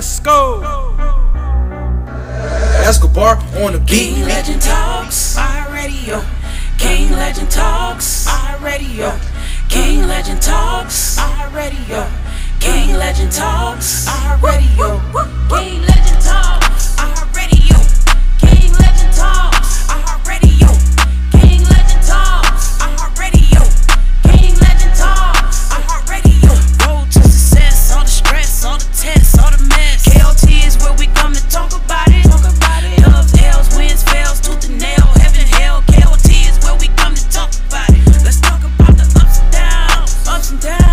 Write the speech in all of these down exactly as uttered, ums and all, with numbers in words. Let's go. Escobar on the beat. King Legend Talks, our radio. King Legend Talks, our radio. King Legend Talks, our radio. King Legend Talks, our radio. King Legend Talks, our radio. King Legend Talks, our radio. King Legend Talks, our radio. King Legend Talks, our radio. Road to success, all the stress, all the tests, all the mess. K L T is where we come to talk about it. Talk about it. Loves, L's, wins, fails, tooth and nail. Heaven, hell, K L T is where we come to talk about it. Let's talk about the ups and downs, ups and downs.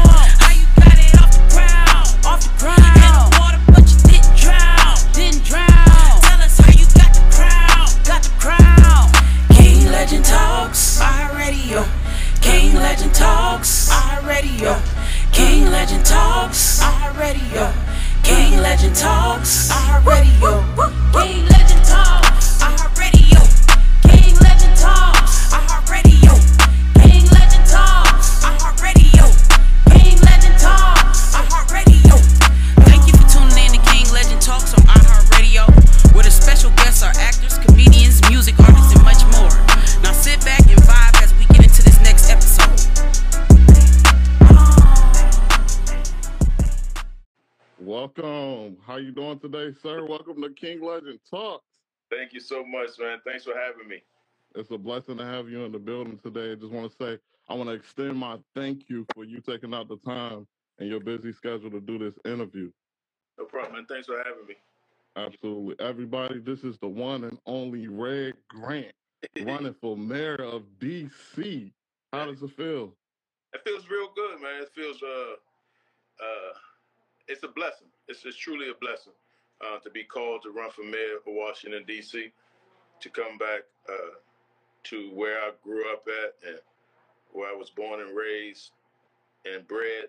King Legend Talks, our radio. King Legend Talks, our radio. King Legend Talks, our radio. King Legend Talks, our radio. King Legend Talks, our radio. King Legend Talks, our radio. King Legend Talks, our radio. Thank you for tuning in to King Legend Talks on iHeartRadio, where the special guests are actors, comedians, music artists, and much more. Now sit back and vibe. Welcome. How you doing today, sir? Welcome to King Legend Talks. Thank you so much, man. Thanks for having me. It's a blessing to have you in the building today. I just want to say, I want to extend my thank you for you taking out the time and your busy schedule to do this interview. No problem, man. Thanks for having me. Absolutely. Everybody, this is the one and only Red Grant running for mayor of D C. How does it feel? It feels real good, man. It feels, uh, uh, it's a blessing. It's, it's truly a blessing uh, to be called to run for mayor for Washington, D C, to come back uh, to where I grew up at and where I was born and raised and bred,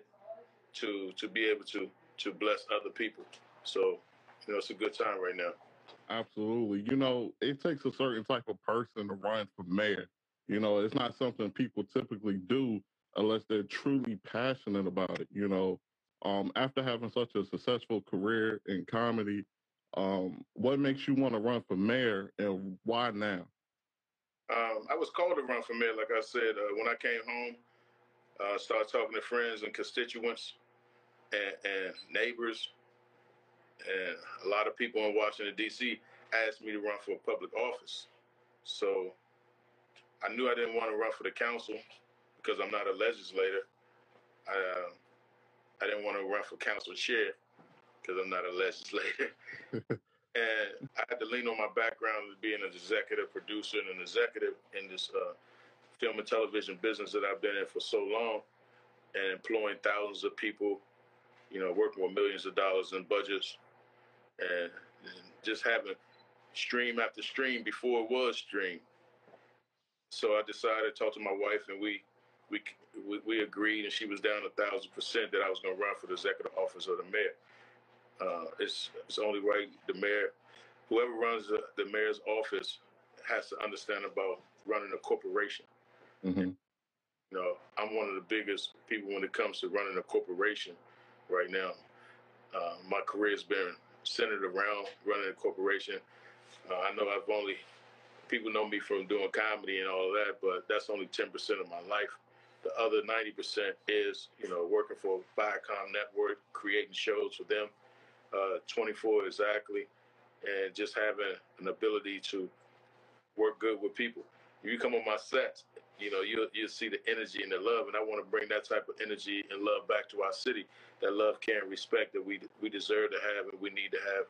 to to be able to, to bless other people. So, you know, it's a good time right now. Absolutely. You know, it takes a certain type of person to run for mayor. You know, it's not something people typically do unless they're truly passionate about it, you know. Um, after having such a successful career in comedy, um, what makes you want to run for mayor and why now? Um, I was called to run for mayor, like I said. Uh, when I came home, I uh, started talking to friends and constituents and, and neighbors. And a lot of people in Washington, D C asked me to run for public office. So I knew I didn't want to run for the council because I'm not a legislator. I, uh, I didn't want to run for council chair because I'm not a legislator. And I had to lean on my background as being an executive producer and an executive in this uh, film and television business that I've been in for so long, and employing thousands of people, you know, working with millions of dollars in budgets, and, and just having stream after stream before it was stream. So I decided to talk to my wife, and we We, we agreed, and she was down a thousand percent that I was going to run for the executive office of the mayor. Uh, it's it's the only way the mayor, whoever runs the, the mayor's office, has to understand about running a corporation. Mm-hmm. You know, I'm one of the biggest people when it comes to running a corporation right now. Uh, my career has been centered around running a corporation. Uh, I know I've only, people know me from doing comedy and all of that, but that's only ten percent of my life. The other ninety percent is, you know, working for Viacom Network, creating shows for them, uh, twenty-four exactly, and just having an ability to work good with people. You come on my set, you know, you'll, you'll see the energy and the love, and I want to bring that type of energy and love back to our city, that love, care, and respect that we, we deserve to have and we need to have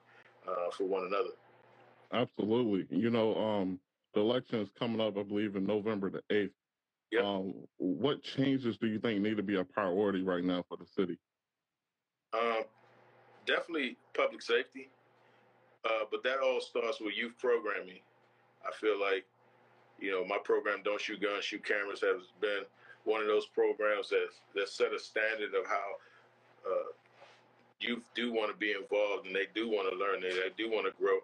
uh, for one another. Absolutely. You know, um, the election is coming up, I believe, in November the eighth. Yep. Um, what changes do you think need to be a priority right now for the city? Um, definitely public safety, uh, but that all starts with youth programming. I feel like, you know, my program, Don't Shoot Guns, Shoot Cameras, has been one of those programs that, that set a standard of how uh, youth do want to be involved, and they do want to learn, and they do want to grow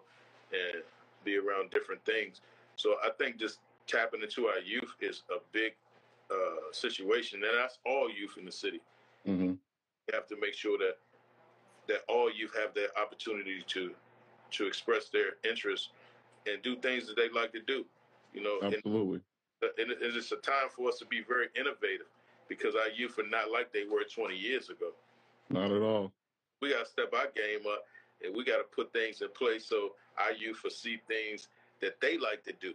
and be around different things. So I think just tapping into our youth is a big uh, situation, and that's all youth in the city. Mm-hmm. You have to make sure that that all youth have the opportunity to to express their interests and do things that they like to do. You know, absolutely. And, and it's a time for us to be very innovative, because our youth are not like they were twenty years ago. Not at all. We got to step our game up, and we got to put things in place so our youth will see things that they like to do.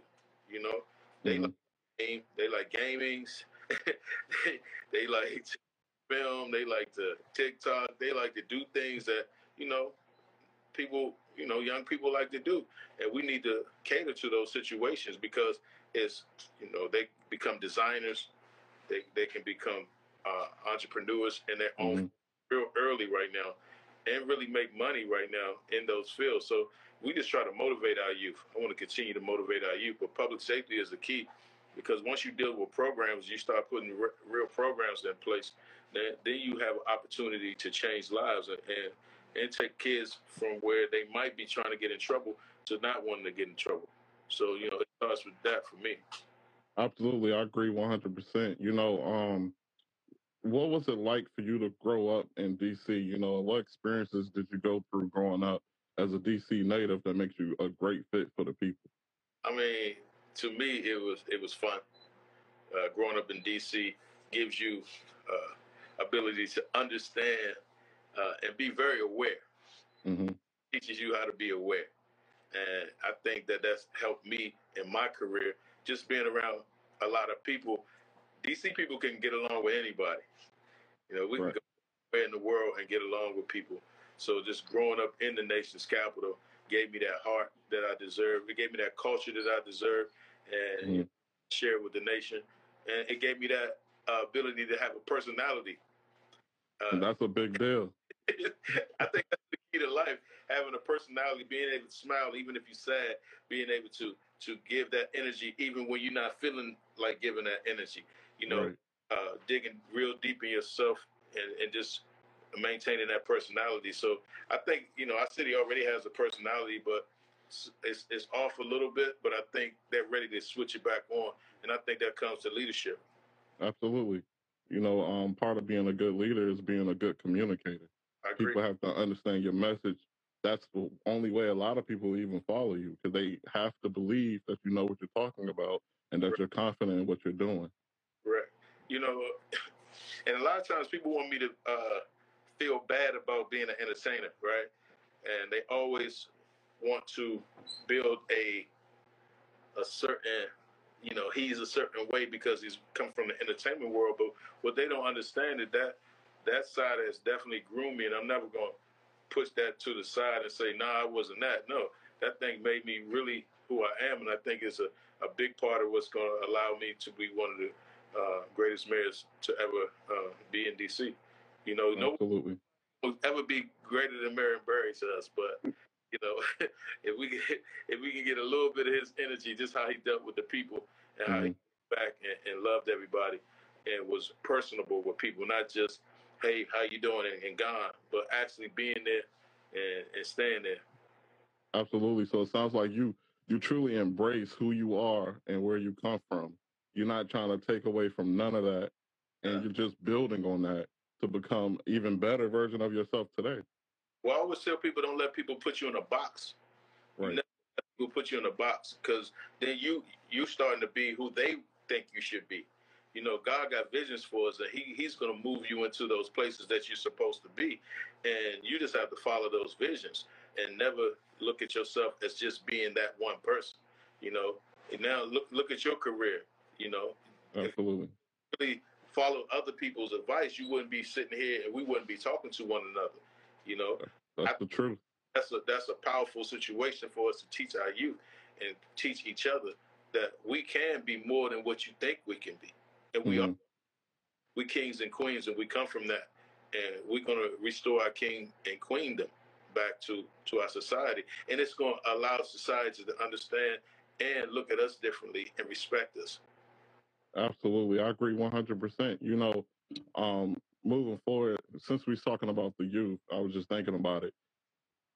You know, they mm-hmm. like game, they like gamings, they, they like to film, they like to TikTok, they like to do things that, you know, people, you know, young people like to do. And we need to cater to those situations, because it's, you know, they become designers, they, they can become uh, entrepreneurs in their own mm-hmm. real early right now, and really make money right now in those fields. So we just try to motivate our youth. I want to continue to motivate our youth, but public safety is the key, because once you deal with programs, you start putting re real programs in place, then, then you have an opportunity to change lives and, and, and take kids from where they might be trying to get in trouble to not wanting to get in trouble. So, you know, it starts with that for me. Absolutely. I agree one hundred percent. You know, um, what was it like for you to grow up in D C? You know, what experiences did you go through growing up as a D C native that makes you a great fit for the people? I mean, to me, it was it was fun. Uh, growing up in D C gives you uh, ability to understand uh, and be very aware. Mm-hmm. It teaches you how to be aware, and I think that that's helped me in my career. Just being around a lot of people. D C people can get along with anybody. You know, we right. can go anywhere in the world and get along with people. So just growing up in the nation's capital gave me that heart that I deserved. It gave me that culture that I deserved and mm. shared with the nation. And it gave me that uh, ability to have a personality. Uh, that's a big deal. I think that's the key to life, having a personality, being able to smile even if you're sad, being able to, to give that energy even when you're not feeling like giving that energy. You know, right. uh, digging real deep in yourself and, and just maintaining that personality. So I think, you know, our city already has a personality, but it's, it's off a little bit, but I think they're ready to switch it back on. And I think that comes to leadership. Absolutely. You know, um, part of being a good leader is being a good communicator. I agree. People have to understand your message. That's the only way a lot of people even follow you, because they have to believe that you know what you're talking about and that right. you're confident in what you're doing. Right. You know, and a lot of times people want me to uh, feel bad about being an entertainer, right? And they always want to build a a certain, you know, he's a certain way because he's come from the entertainment world. But what they don't understand is that that side has definitely groomed me, and I'm never going to push that to the side and say, nah, I wasn't that. No, that thing made me really who I am, and I think it's a, a big part of what's going to allow me to be one of the Uh, greatest mayors to ever uh, be in D C. You know, absolutely. No one will ever be greater than Marion Barry to us, but, you know, if we get, if we can get a little bit of his energy, just how he dealt with the people and mm-hmm. how he came back and, and loved everybody and was personable with people, not just, hey, how you doing, and, and gone, but actually being there and, and staying there. Absolutely. So it sounds like you, you truly embrace who you are and where you come from. You're not trying to take away from none of that, and yeah. you're just building on that to become even better version of yourself today. Well, I always tell people, don't let people put you in a box. Right. Never let people put you in a box, because then you you starting to be who they think you should be. You know, God got visions for us that he, he's going to move you into those places that you're supposed to be, and you just have to follow those visions and never look at yourself as just being that one person. You know, and now look look at your career. You know, absolutely. If you really follow other people's advice, you wouldn't be sitting here and we wouldn't be talking to one another. You know, that's I, the truth. That's a that's a powerful situation for us to teach our youth and teach each other that we can be more than what you think we can be, and we mm-hmm. are. We kings and queens, and we come from that, and we're going to restore our king and queendom back to to our society, and it's going to allow society to understand and look at us differently and respect us. Absolutely. I agree one hundred percent. You know, um, moving forward, since we're talking about the youth, I was just thinking about it.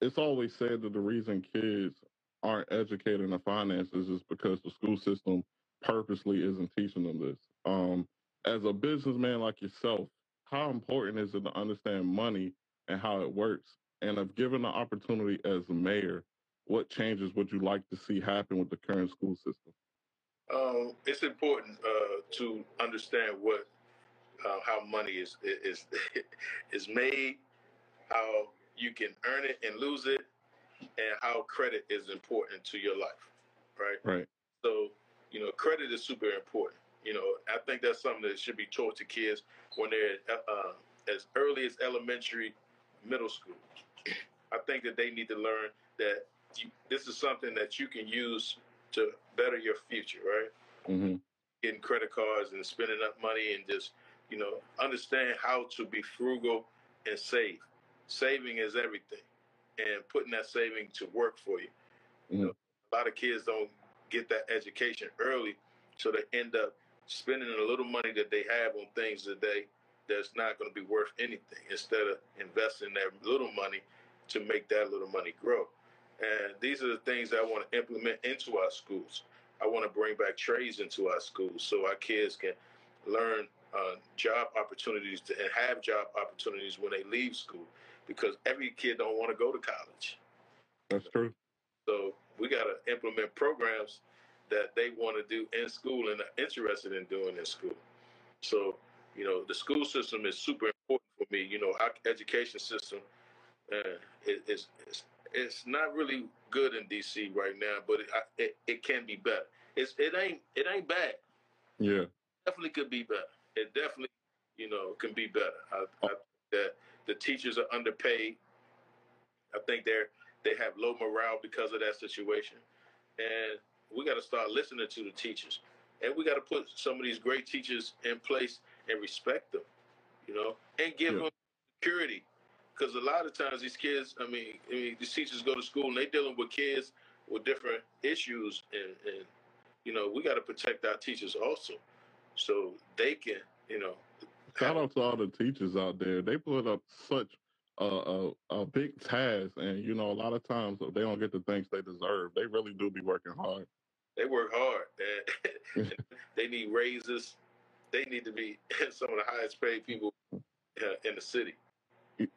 It's always said that the reason kids aren't educated in the finances is because the school system purposely isn't teaching them this. Um, as a businessman like yourself, how important is it to understand money and how it works And if given the opportunity as a mayor, what changes would you like to see happen with the current school system? Uh, it's important uh, to understand what uh, how money is is is made, how you can earn it and lose it, and how credit is important to your life, right? Right. So, you know, credit is super important. You know, I think that's something that should be taught to kids when they're uh, as early as elementary, middle school. I think that they need to learn that you, this is something that you can use to better your future, right? Mm-hmm. Getting credit cards and spending up money and just, you know, understand how to be frugal and save. Saving is everything, and putting that saving to work for you. Mm-hmm. You know, a lot of kids don't get that education early, so they end up spending a little money that they have on things today that's not going to be worth anything, instead of investing their little money to make that little money grow. And these are the things that I want to implement into our schools. I want to bring back trades into our schools so our kids can learn uh, job opportunities to, and have job opportunities when they leave school, because every kid don't want to go to college. That's true. So we got to implement programs that they want to do in school and are interested in doing in school. So, you know, the school system is super important for me. You know, our education system uh, is, is it's not really good in D C right now, but it, it it can be better. It's it ain't it ain't bad. Yeah, it definitely could be better. It definitely, you know, can be better. I, I think that the teachers are underpaid. I think they're they have low morale because of that situation, and we got to start listening to the teachers, and we got to put some of these great teachers in place and respect them, you know, and give yeah. them security. Because a lot of times these kids, I mean, I mean, these teachers go to school and they're dealing with kids with different issues. And, and you know, we got to protect our teachers also, so they can, you know. Shout out to all the teachers out there. They put up such a, a, a big task. And, you know, a lot of times they don't get the things they deserve. They really do be working hard. They work hard. And they need raises. They need to be some of the highest paid people uh, in the city.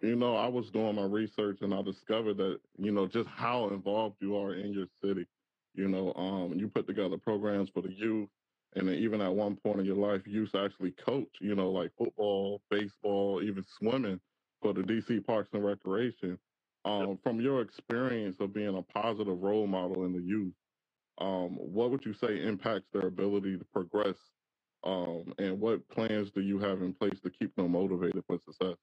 You know, I was doing my research and I discovered that, you know, just how involved you are in your city. You know, um, you put together programs for the youth, and then even at one point in your life, you used to actually coach, you know, like football, baseball, even swimming for the D C Parks and Recreation. Um, yep. From your experience of being a positive role model in the youth, um, what would you say impacts their ability to progress? Um, and what plans do you have in place to keep them motivated for success?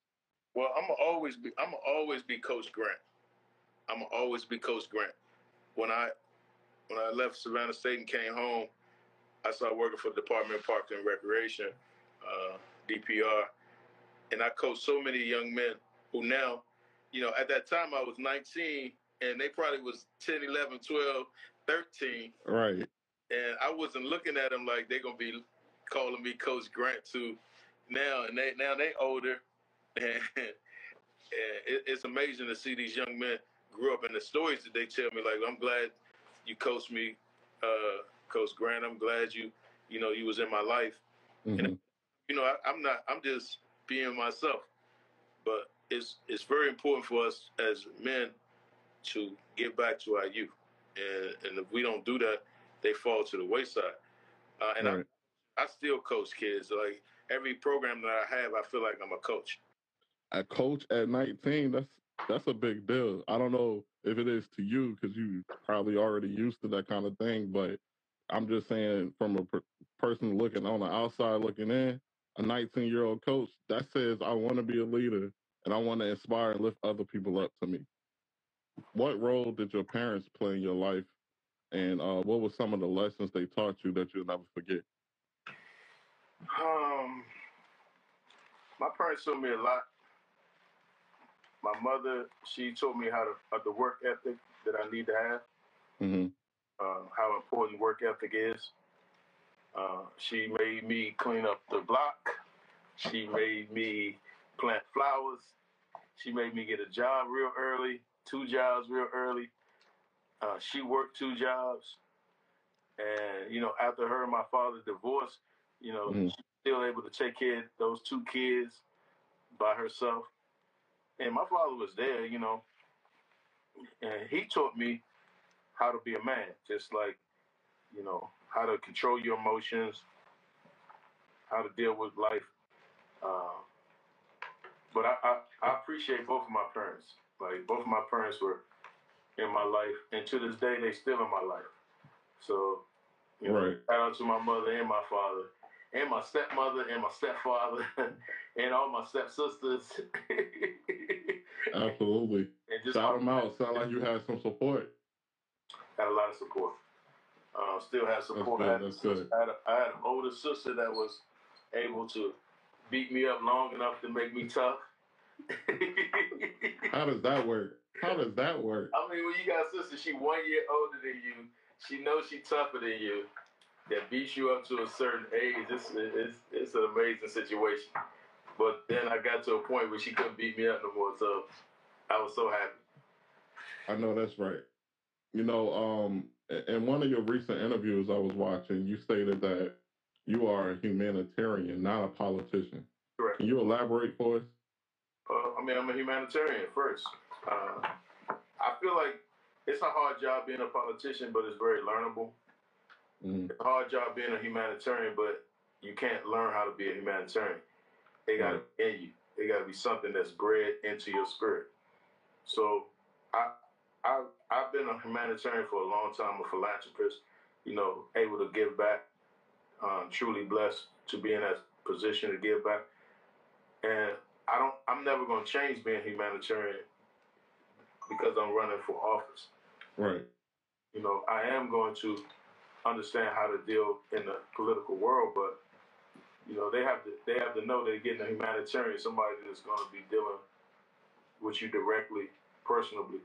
Well, I'm always be I'm always be Coach Grant. I'm always be Coach Grant. When I when I left Savannah State and came home, I started working for the Department of Park and Recreation, uh, D P R, and I coached so many young men who now, you know, at that time I was nineteen and they probably was ten, eleven, twelve, thirteen. Right. And I wasn't looking at them like they're gonna be calling me Coach Grant too. Now and they now they older. And, and it, it's amazing to see these young men grow up, and the stories that they tell me, like, I'm glad you coached me, uh, Coach Grant. I'm glad you, you know, you was in my life. Mm-hmm. And, you know, I, I'm not, I'm just being myself. But it's, it's very important for us as men to get back to our youth. And, and if we don't do that, they fall to the wayside. Uh, and right. I, I still coach kids. Like, every program that I have, I feel like I'm a coach. A coach at nineteen, that's that's a big deal. I don't know if it is to you, because you probably already used to that kind of thing, but I'm just saying, from a per person looking on the outside looking in, a nineteen-year-old coach, that says, I want to be a leader, and I want to inspire and lift other people up to me. What role did your parents play in your life, and uh, what were some of the lessons they taught you that you'll never forget? Um, my parents taught me a lot. My mother, she told me how to uh, the work ethic that I need to have, mm-hmm. uh, how important work ethic is. Uh, she made me clean up the block. She made me plant flowers. She made me get a job real early, two jobs real early. Uh, she worked two jobs. And, you know, after her and my father divorced, you know, mm-hmm. she was still able to take care of those two kids by herself. And my father was there, you know, and he taught me how to be a man, just like, you know, how to control your emotions, how to deal with life. Uh, but I, I, I appreciate both of my parents. Like, both of my parents were in my life, and to this day, they still in my life. So, you know, right. Shout out to my mother and my father, and my stepmother and my stepfather, and all my stepsisters. Absolutely. And just shout them out. Sound like you had some support. Had a lot of support. Uh, still had support. That's good. That's good. I, had a, I had an older sister that was able to beat me up long enough to make me tough. How does that work? How does that work? I mean, when you got a sister, she one year older than you. She knows she tougher than you. That beats you up to a certain age. It's, it's, it's an amazing situation. But then I got to a point where she couldn't beat me up no more, so I was so happy. I know that's right. You know, um, in one of your recent interviews I was watching, you stated that you are a humanitarian, not a politician. Correct. Can you elaborate for us? Uh, I mean, I'm a humanitarian first. Uh, I feel like it's a hard job being a politician, but it's very learnable. Mm. It's a hard job being a humanitarian, but you can't learn how to be a humanitarian. It got to be in you. It got to be something that's bred into your spirit. So I, I, I've been a humanitarian for a long time, a philanthropist, you know, able to give back, um, truly blessed to be in that position to give back. And I don't, I'm never going to change being humanitarian because I'm running for office. Right. You know, I am going to understand how to deal in the political world, but you know, they have to they have to know they're getting a humanitarian, somebody that's going to be dealing with you directly, personally.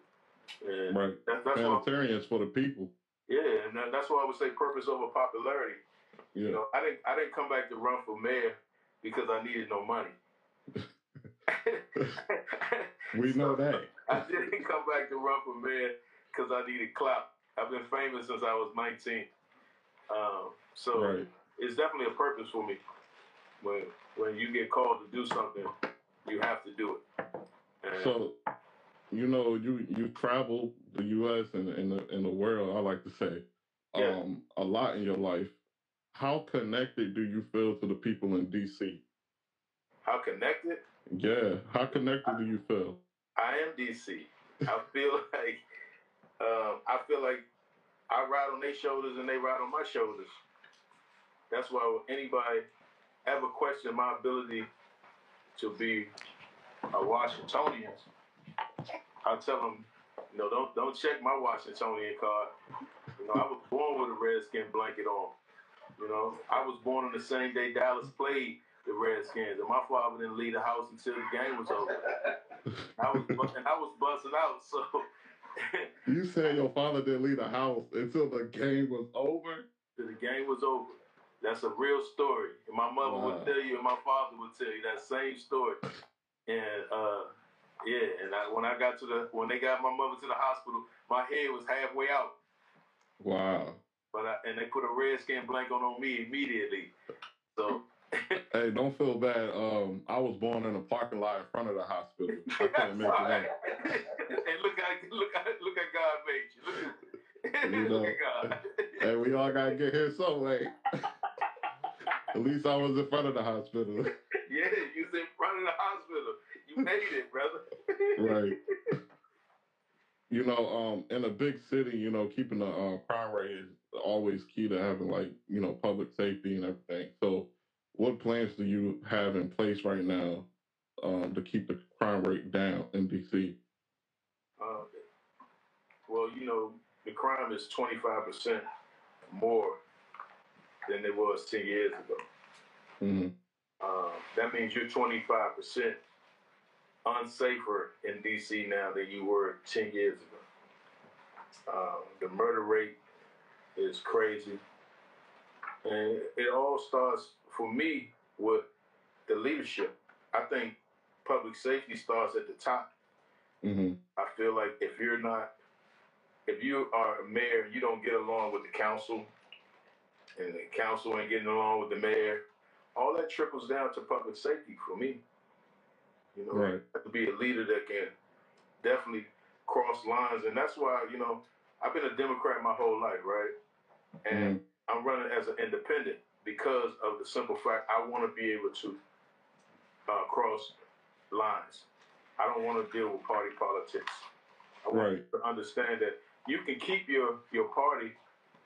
And right. That, that's humanitarians for the people. Yeah, and that, that's why I would say purpose over popularity. Yeah. You know, I didn't I didn't come back to run for mayor because I needed no money. We know so, that. I didn't come back to run for mayor because I needed clout. I've been famous since I was nineteen. Um, so right. It's definitely a purpose for me. When when you get called to do something, you have to do it. And so, you know, you you travel the U S and in the in the world, I like to say, yeah. um, a lot in your life. How connected do you feel to the people in D C? How connected? Yeah. How connected I, do you feel? I am D C. I feel like um, I feel like I ride on their shoulders and they ride on my shoulders. That's why anybody ever question my ability to be a Washingtonian, I tell them, you know, don't don't check my Washingtonian card. You know, I was born with a Redskin blanket on. You know, I was born on the same day Dallas played the Redskins, and my father didn't leave the house until the game was over. I was and I was busting out. So you said your father didn't leave the house until the game was over? Until the game was over. That's a real story. And my mother wow. would tell you, and my father would tell you that same story. And uh, yeah, and I, when I got to the when they got my mother to the hospital, my head was halfway out. Wow. But I, and they put a Redskin blanket on me immediately. So hey, don't feel bad. Um, I was born in a parking lot in front of the hospital. I couldn't make it out. Hey, look at look at look at God made you. Look at, you know, look at God. Hey, we all gotta get here some way. At least I was in front of the hospital. Yeah, you was in front of the hospital. You made it, brother. Right. You know, um, in a big city, you know, keeping the uh, crime rate is always key to having, like, you know, public safety and everything. So what plans do you have in place right now um, to keep the crime rate down in D C? Uh, well, you know, the crime is twenty-five percent more than it was ten years ago. Mm-hmm. Uh, that means you're twenty-five percent unsafer in D C now than you were ten years ago. Uh, the murder rate is crazy. And it all starts, for me, with the leadership. I think public safety starts at the top. Mm-hmm. I feel like if you're not, if you are a mayor, you don't get along with the council, and the council ain't getting along with the mayor, all that trickles down to public safety for me. You know, right. You have to be a leader that can definitely cross lines. And that's why, you know, I've been a Democrat my whole life, right? And mm-hmm. I'm running as an independent because of the simple fact I want to be able to uh, cross lines. I don't want to deal with party politics. I want right. you to understand that you can keep your, your party,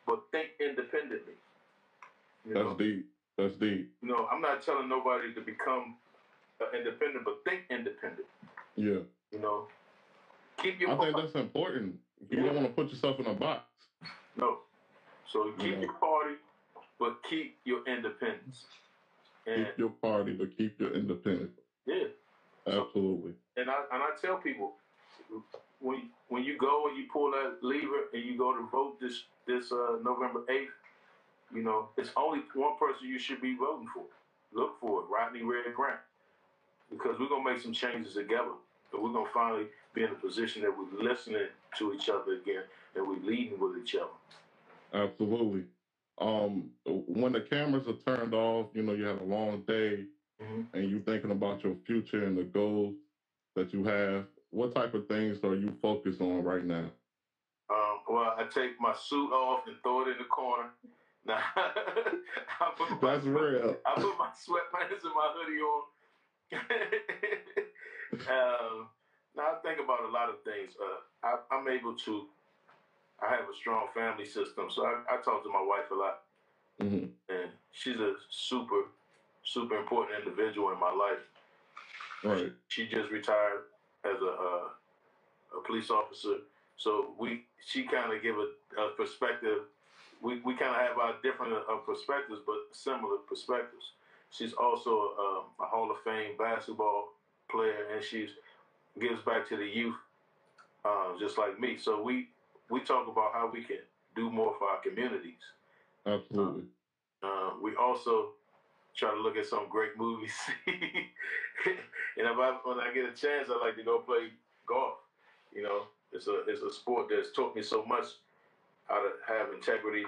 but think independently. You That's know? deep. That's deep. You know, I'm not telling nobody to become uh, independent, but think independent. Yeah. You know, keep your. I party. think that's important. You yeah. don't want to put yourself in a box. No. So keep yeah. your party, but keep your independence. And keep your party, but keep your independence. Yeah. Absolutely. And I and I tell people, when when you go and you pull that lever and you go to vote this this uh, November eighth, you know, it's only one person you should be voting for. Look for it, Rodney Red Grant, because we're gonna make some changes together, and we're gonna finally be in a position that we're listening to each other again, and we're leading with each other. Absolutely. Um, when the cameras are turned off, you know, you have a long day, mm-hmm. and you're thinking about your future and the goals that you have. What type of things are you focused on right now? Um, well, I take my suit off and throw it in the corner. Now, I put my, That's real. I put my sweatpants and my hoodie on. um, now, I think about a lot of things. Uh, I, I'm able to, I have a strong family system, so I, I talk to my wife a lot. Mm-hmm. And she's a super, super important individual in my life. Right. She, she just retired as a uh, a police officer, so we she kind of give a, a perspective. We we kind of have our different uh, perspectives, but similar perspectives. She's also um, a Hall of Fame basketball player, and she gives back to the youth, uh, just like me. So we we talk about how we can do more for our communities. Absolutely. Uh, we also try to look at some great movies. And if I, when I get a chance, I like to go play golf. You know, it's a it's a sport that's taught me so much. How to have integrity,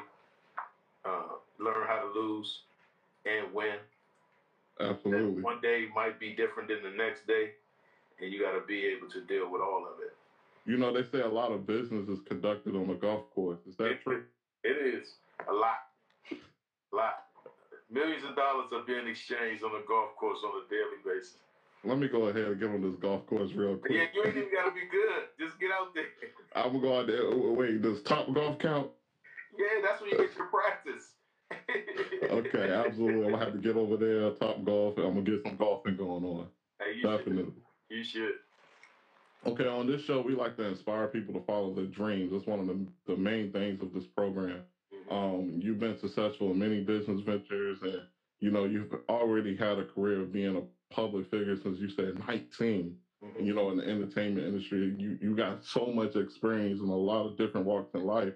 uh, learn how to lose and win. Absolutely. And one day might be different than the next day, and you got to be able to deal with all of it. You know, they say a lot of business is conducted on the golf course. Is that it, true? It is. A lot. A lot. Millions of dollars are being exchanged on the golf course on a daily basis. Let me go ahead and get on this golf course real quick. Yeah, you ain't even got to be good. Just get out there. I'm going to go out there. Wait, does Top Golf count? Yeah, that's where you get your practice. Okay, absolutely. I'm going to have to get over there, Top Golf, and I'm going to get some golfing going on. Hey, you Definitely. Should. You should. Okay, on this show, we like to inspire people to follow their dreams. That's one of the, the main things of this program. Mm-hmm. Um, you've been successful in many business ventures, and, you know, you've already had a career of being a public figure since you said nineteen, mm-hmm. you know, in the entertainment industry. You you got so much experience in a lot of different walks in life.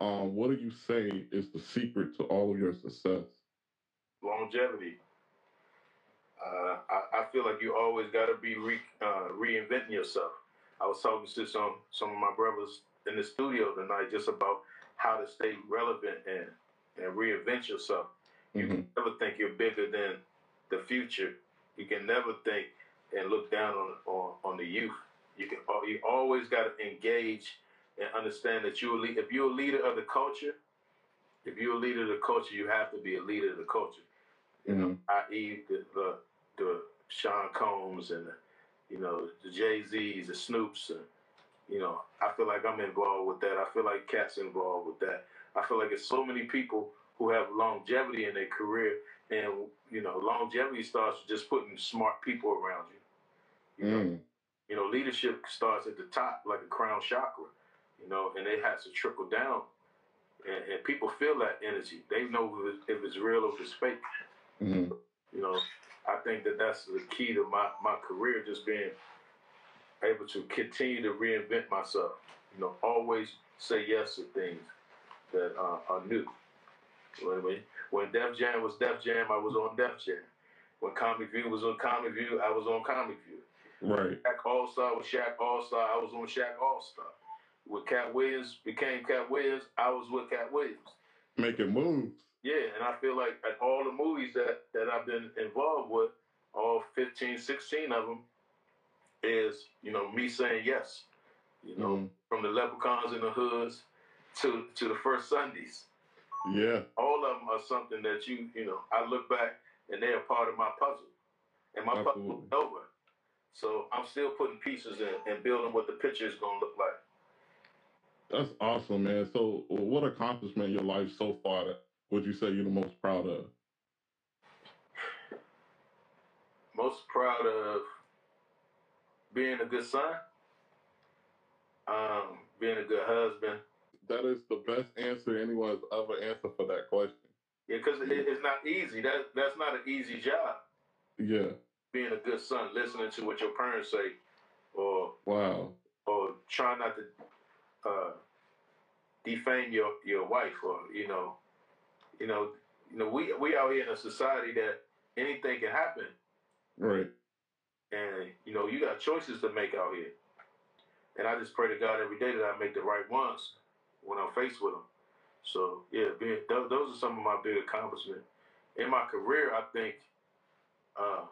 Um, what do you say is the secret to all of your success? Longevity. Uh, I, I feel like you always got to be re, uh, reinventing yourself. I was talking to some, some of my brothers in the studio tonight just about how to stay relevant and, and reinvent yourself. You mm-hmm. can never think you're bigger than the future. You can never think and look down on on, on the youth. You can you always got to engage and understand that you're a lead, if you're a leader of the culture, if you're a leader of the culture, you have to be a leader of the culture. You mm-hmm. know, that is the, the the Sean Combs and the, you know, the Jay-Z's, the Snoops, and you know, I feel like I'm involved with that. I feel like Cat's involved with that. I feel like there's so many people who have longevity in their career, and you know, longevity starts with just putting smart people around you. You know, mm. you know, leadership starts at the top, like a crown chakra. You know, and it has to trickle down, and, and people feel that energy. They know if it's real or if it's fake. Mm. You know, I think that that's the key to my my career, just being able to continue to reinvent myself. You know, always say yes to things that uh, are new. When, when Def Jam was Def Jam, I was on Def Jam. When Comic View was on Comic View, I was on Comic View. Right. Shaq All-Star was Shaq All-Star, I was on Shaq All-Star. When Cat Williams became Cat Williams, I was with Cat Williams. Making moves. Yeah, and I feel like at all the movies that, that I've been involved with, all fifteen, sixteen of them, is, you know, me saying yes. you know, mm. from the leprechauns in the hoods to to the first Sundays. Yeah. All of them are something that you, you know, I look back and they're a part of my puzzle. And my Absolutely. puzzle is over. So I'm still putting pieces in and building what the picture is going to look like. That's awesome, man. So what accomplishment in your life so far that would you say you're the most proud of? Most proud of being a good son, um, being a good husband. That is the best answer anyone's ever answered for that question. Yeah, because yeah. it, it's not easy. That, that's not an easy job. Yeah. Being a good son, listening to what your parents say, or wow, or trying not to uh, defame your, your wife, or you know, you know, you know, we we out here in a society that anything can happen, right? And you know, you got choices to make out here, and I just pray to God every day that I make the right ones when I'm faced with them. So yeah, being, th those are some of my big accomplishments in my career. I think. Uh,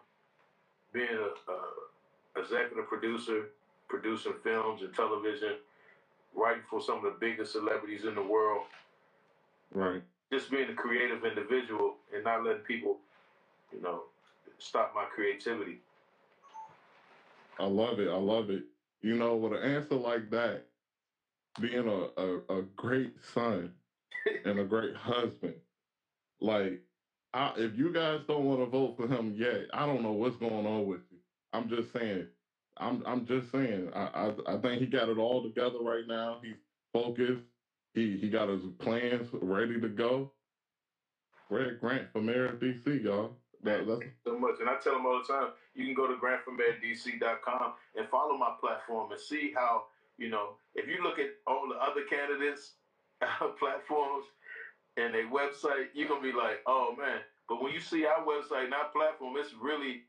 Being a, a executive producer, producing films and television, writing for some of the biggest celebrities in the world. Right. Just being a creative individual and not letting people, you know, stop my creativity. I love it. I love it. You know, with an answer like that, being a, a, a great son and a great husband, like, I, if you guys don't want to vote for him yet, I don't know what's going on with you. I'm just saying. I'm I'm just saying. I I, I think he got it all together right now. He's focused. He he got his plans ready to go. Red Grant for Mayor of D C, y'all. That, that's so much. And I tell him all the time. You can go to grant for mayor D C dot com and follow my platform and see how you know. If you look at all the other candidates' platforms and their website, you're going to be like, oh, man. But when you see our website and our platform, it's really,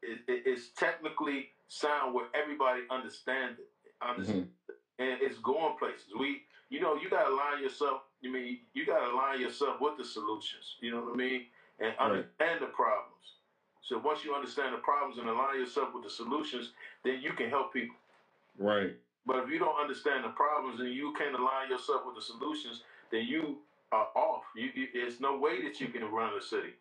it, it, it's technically sound where everybody understands it. Understand mm-hmm. it. And it's going places. We, you know, you got to align yourself. You mean, you got to align yourself with the solutions. You know what I mean? And understand right. the problems. So once you understand the problems and align yourself with the solutions, then you can help people. Right. But if you don't understand the problems and you can't align yourself with the solutions, then you are off. You, you, there's no way that you can run a city.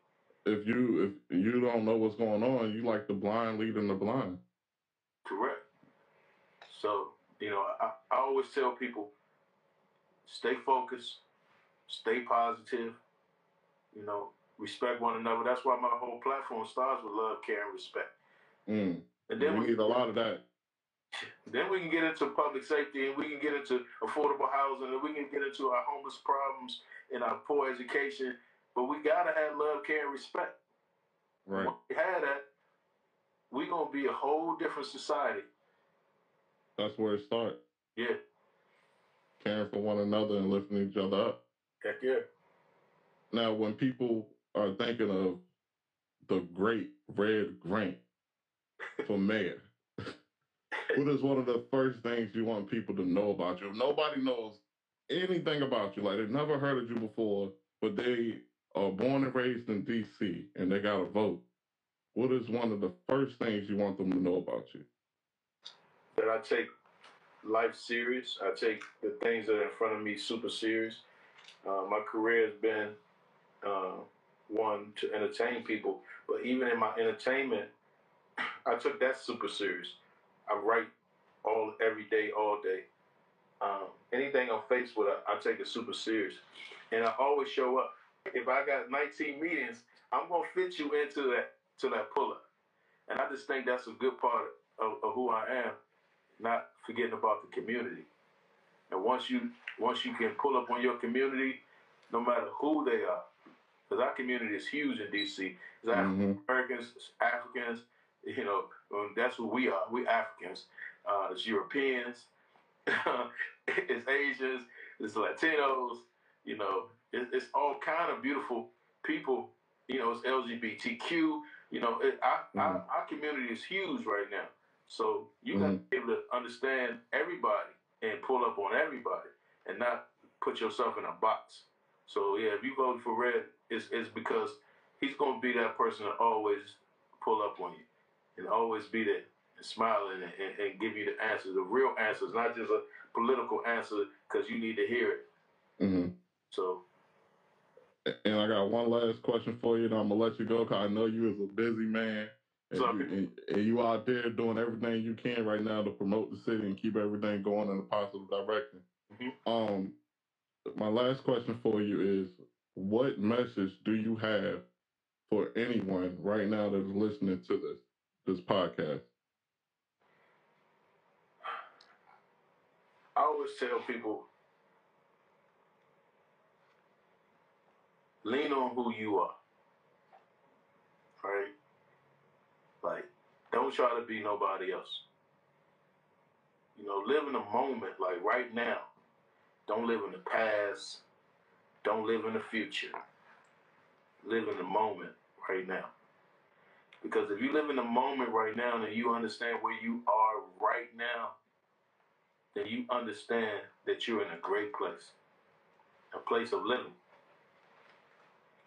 If you if you don't know what's going on, you like the blind leading the blind. Correct. So, you know, I, I always tell people, stay focused, stay positive, you know, respect one another. That's why my whole platform starts with love, care, and respect. Mm. And then we, we need a lot of that. Then we can get into public safety, and we can get into affordable housing, and we can get into our homeless problems and our poor education. But we gotta have love, care, and respect. Right. When we have that, we're gonna be a whole different society. That's where it starts. Yeah. Caring for one another and lifting each other up. Heck yeah. Now, when people are thinking of the great Red Grant for mayor. What is one of the first things you want people to know about you? If nobody knows anything about you, like they've never heard of you before, but they are born and raised in D C and they got a vote. What is one of the first things you want them to know about you? That I take life serious. I take the things that are in front of me super serious. Uh, my career has been uh, one to entertain people, but even in my entertainment, I took that super serious. I write all every day, all day. Um, anything I'm faced with, I, I take it super serious, and I always show up. If I got nineteen meetings, I'm gonna fit you into that to that pull up, and I just think that's a good part of, of who I am. Not forgetting about the community, and once you once you can pull up on your community, no matter who they are, because our community is huge in D C. It's African Americans, Africans. You know, that's who we are. We Africans. Uh, it's Europeans. It's Asians. It's Latinos. You know, it, it's all kind of beautiful people. You know, it's L G B T Q. You know, it, our, mm-hmm. our, our community is huge right now. So you mm-hmm. got to be able to understand everybody and pull up on everybody and not put yourself in a box. So, yeah, if you vote for Red, it's, it's because he's going to be that person that always pull up on you. And always be there and smiling and, and, and give you the answers, the real answers, not just a political answer because you need to hear it. Mm-hmm. So. And I got one last question for you, and I'm going to let you go because I know you is a busy man. And you, and, and you out there doing everything you can right now to promote the city and keep everything going in a positive direction. Mm-hmm. Um, my last question for you is, what message do you have for anyone right now that is listening to this this podcast? I always tell people, lean on who you are, right? Like, don't try to be nobody else. You know, live in the moment, like right now. Don't live in the past. Don't live in the future. Live in the moment right now. Because if you live in the moment right now and you understand where you are right now, then you understand that you're in a great place, a place of living.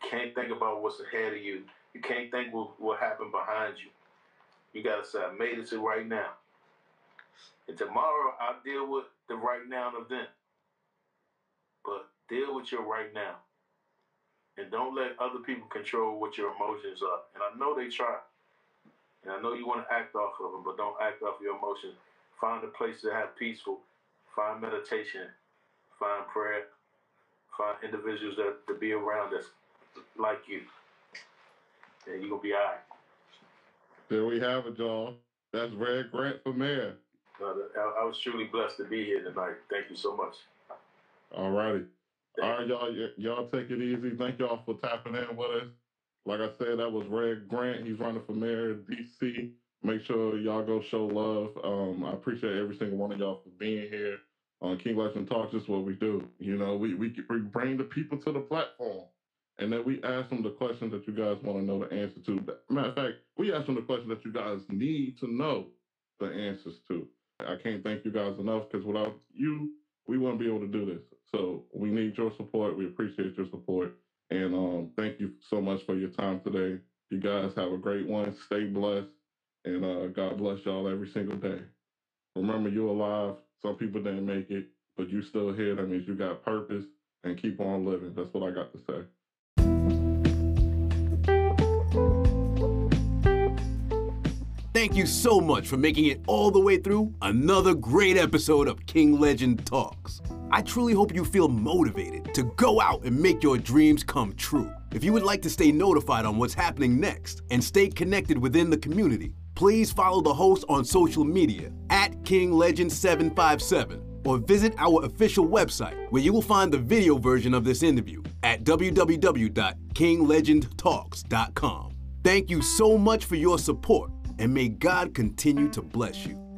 You can't think about what's ahead of you. You can't think what, what happened behind you. You got to say, I made it to right now. And tomorrow, I'll deal with the right now of then. But deal with your right now. And don't let other people control what your emotions are. And I know they try. And I know you want to act off of them, but don't act off your emotions. Find a place to have peaceful. Find meditation. Find prayer. Find individuals that to be around that's like you. And you're going to be all right. There we have it, y'all. That's Red Grant for Mayor. I, I was truly blessed to be here tonight. Thank you so much. All righty. All right, y'all. Y- y'all take it easy. Thank y'all for tapping in with us. Like I said, that was Red Grant. He's running for mayor of D C. Make sure y'all go show love. Um, I appreciate every single one of y'all for being here on King Legend Talks. This is what we do. You know, we, we we bring the people to the platform, and then we ask them the questions that you guys want to know the answer to. Matter of fact, we ask them the questions that you guys need to know the answers to. I can't thank you guys enough, because without you, we wouldn't be able to do this. So we need your support. We appreciate your support. And um, thank you so much for your time today. You guys have a great one. Stay blessed. And uh, God bless y'all every single day. Remember, you're alive. Some people didn't make it, but you still here. That means you got purpose, and keep on living. That's what I got to say. Thank you so much for making it all the way through another great episode of King Legend Talks. I truly hope you feel motivated to go out and make your dreams come true. If you would like to stay notified on what's happening next and stay connected within the community, please follow the host on social media at King Legend seven five seven, or visit our official website, where you will find the video version of this interview at w w w dot King Legend Talks dot com. Thank you so much for your support, and may God continue to bless you.